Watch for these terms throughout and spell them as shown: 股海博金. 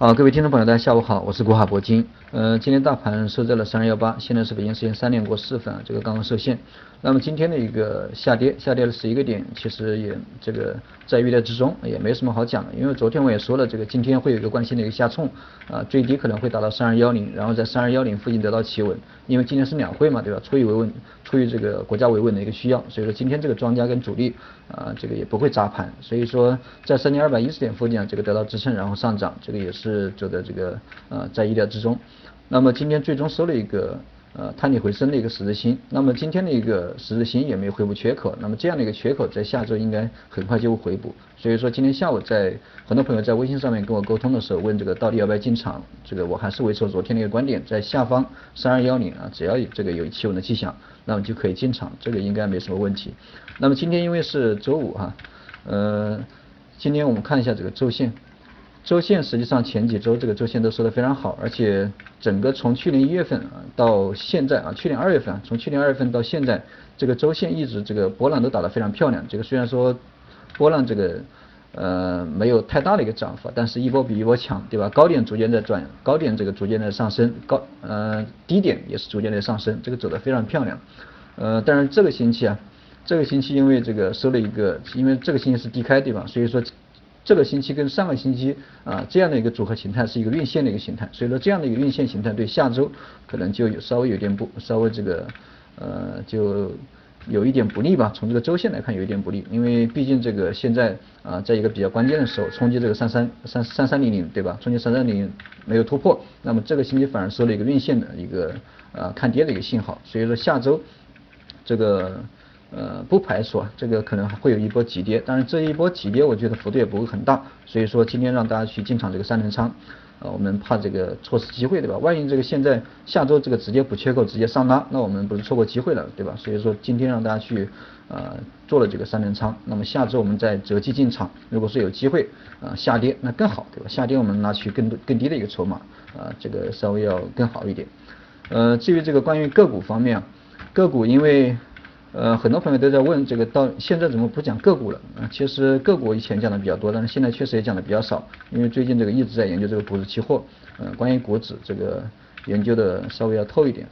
好，各位听众朋友，大家下午好，我是古海铂金。今天大盘收在了3218，现在是北京时间3点过4分，这个刚刚收线。那么今天的一个下跌了11个点，其实也这个在预料之中，也没什么好讲的。因为昨天我也说了，这个今天会有一个惯性的一个下冲，最低可能会达到3210，然后在3210附近得到企稳。因为今天是两会嘛，对吧？出于这个国家维稳的一个需要，所以说今天这个庄家跟主力这个也不会砸盘，所以说在3210点附近这个得到支撑，然后上涨，这个也是走的这个在意料之中。那么今天最终收了一个探底回升的一个十字星，那么今天的一个十字星也没有回补缺口，那么这样的一个缺口在下周应该很快就会回补。所以说今天下午在很多朋友在微信上面跟我沟通的时候问这个到底要不要进场，这个我还是维持昨天的一个观点，在下方3210只要这个有企稳的迹象，那么就可以进场，这个应该没什么问题。那么今天因为是周五今天我们看一下这个周线。周线实际上前几周这个周线都收得非常好，而且整个从去年1月份到现在去年2月份从去年2月份到现在，这个周线一直这个波浪都打得非常漂亮。这个虽然说波浪这个没有太大的一个涨幅，但是一波比一波强，对吧？高点逐渐在转，高点这个逐渐在上升，低点也是逐渐在上升，这个走得非常漂亮。当然这个星期因为这个收了一个，因为这个星期是低开，对吧？所以说这个星期跟上个星期这样的一个组合形态是一个运线的一个形态，所以说这样的一个运线形态对下周可能就有稍微这个就有一点不利吧，从这个周线来看有一点不利，因为毕竟这个现在在一个比较关键的时候冲击这个3300，对吧？冲击3300没有突破，那么这个星期反而收了一个运线的一个看跌的一个信号，所以说下周这个不排除这个可能会有一波急跌，但是这一波急跌我觉得幅度也不会很大，所以说今天让大家去进场这个3连仓，我们怕这个错失机会，对吧？万一这个现在下周这个直接补缺口直接上拉，那我们不是错过机会了，对吧？所以说今天让大家去做了这个3连仓，那么下周我们再择机进场，如果是有机会下跌那更好，对吧？下跌我们拿去更低的一个筹码，这个稍微要更好一点。至于这个关于个股方面个股因为很多朋友都在问这个到现在怎么不讲个股了其实个股以前讲的比较多，但是现在确实也讲的比较少，因为最近这个一直在研究这个股指期货，关于股指这个研究的稍微要透一点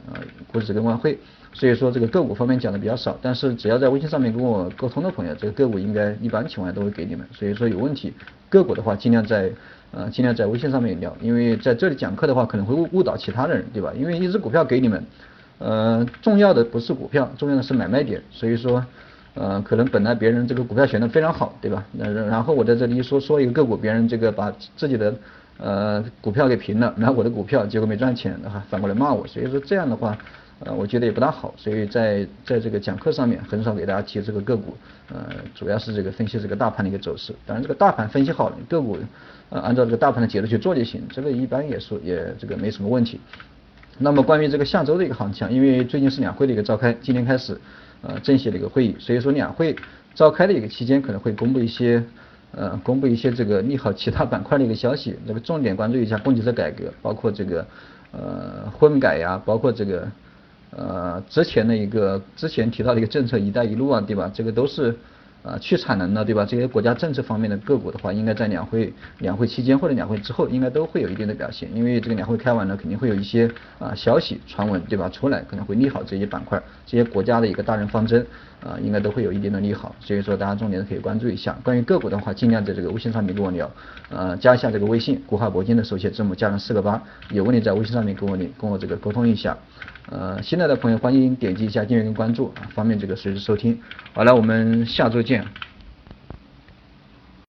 股指跟外汇，所以说这个个股方面讲的比较少，但是只要在微信上面跟我沟通的朋友，这个个股应该一般情况下都会给你们，所以说有问题个股的话尽量在微信上面聊，因为在这里讲课的话可能会误导其他的人，对吧？因为一只股票给你们重要的不是股票，重要的是买卖点，所以说可能本来别人这个股票选的非常好，对吧？然后我在这里一说一个个股，别人这个把自己的股票给平了，拿我的股票结果没赚钱的话反过来骂我，所以说这样的话我觉得也不大好，所以在这个讲课上面很少给大家提这个个股，主要是这个分析这个大盘的一个走势，当然这个大盘分析好了，个股按照这个大盘的节奏去做就行，这个一般也这个没什么问题。那么关于这个下周的一个行情，因为最近是两会的一个召开，今天开始政协的一个会议，所以说两会召开的一个期间可能会公布一些这个利好其他板块的一个消息，那么重点关注一下供给侧改革，包括这个混改呀，包括这个之前提到的一个政策一带一路啊，对吧？这个都是去产能的，对吧？这些国家政策方面的个股的话，应该在两会期间或者两会之后，应该都会有一定的表现，因为这个两会开完了，肯定会有一些消息传闻，对吧？出来可能会利好这些板块，这些国家的一个大人方针应该都会有一定的利好，所以说大家重点可以关注一下。关于个股的话，尽量在这个微信上面跟我聊，加一下这个微信古海铂金的手写字母加上4个8，有问题在微信上面跟我这个沟通一下。新来的朋友欢迎点击一下订阅跟关注，方便这个随时收听。好了，我们下周见。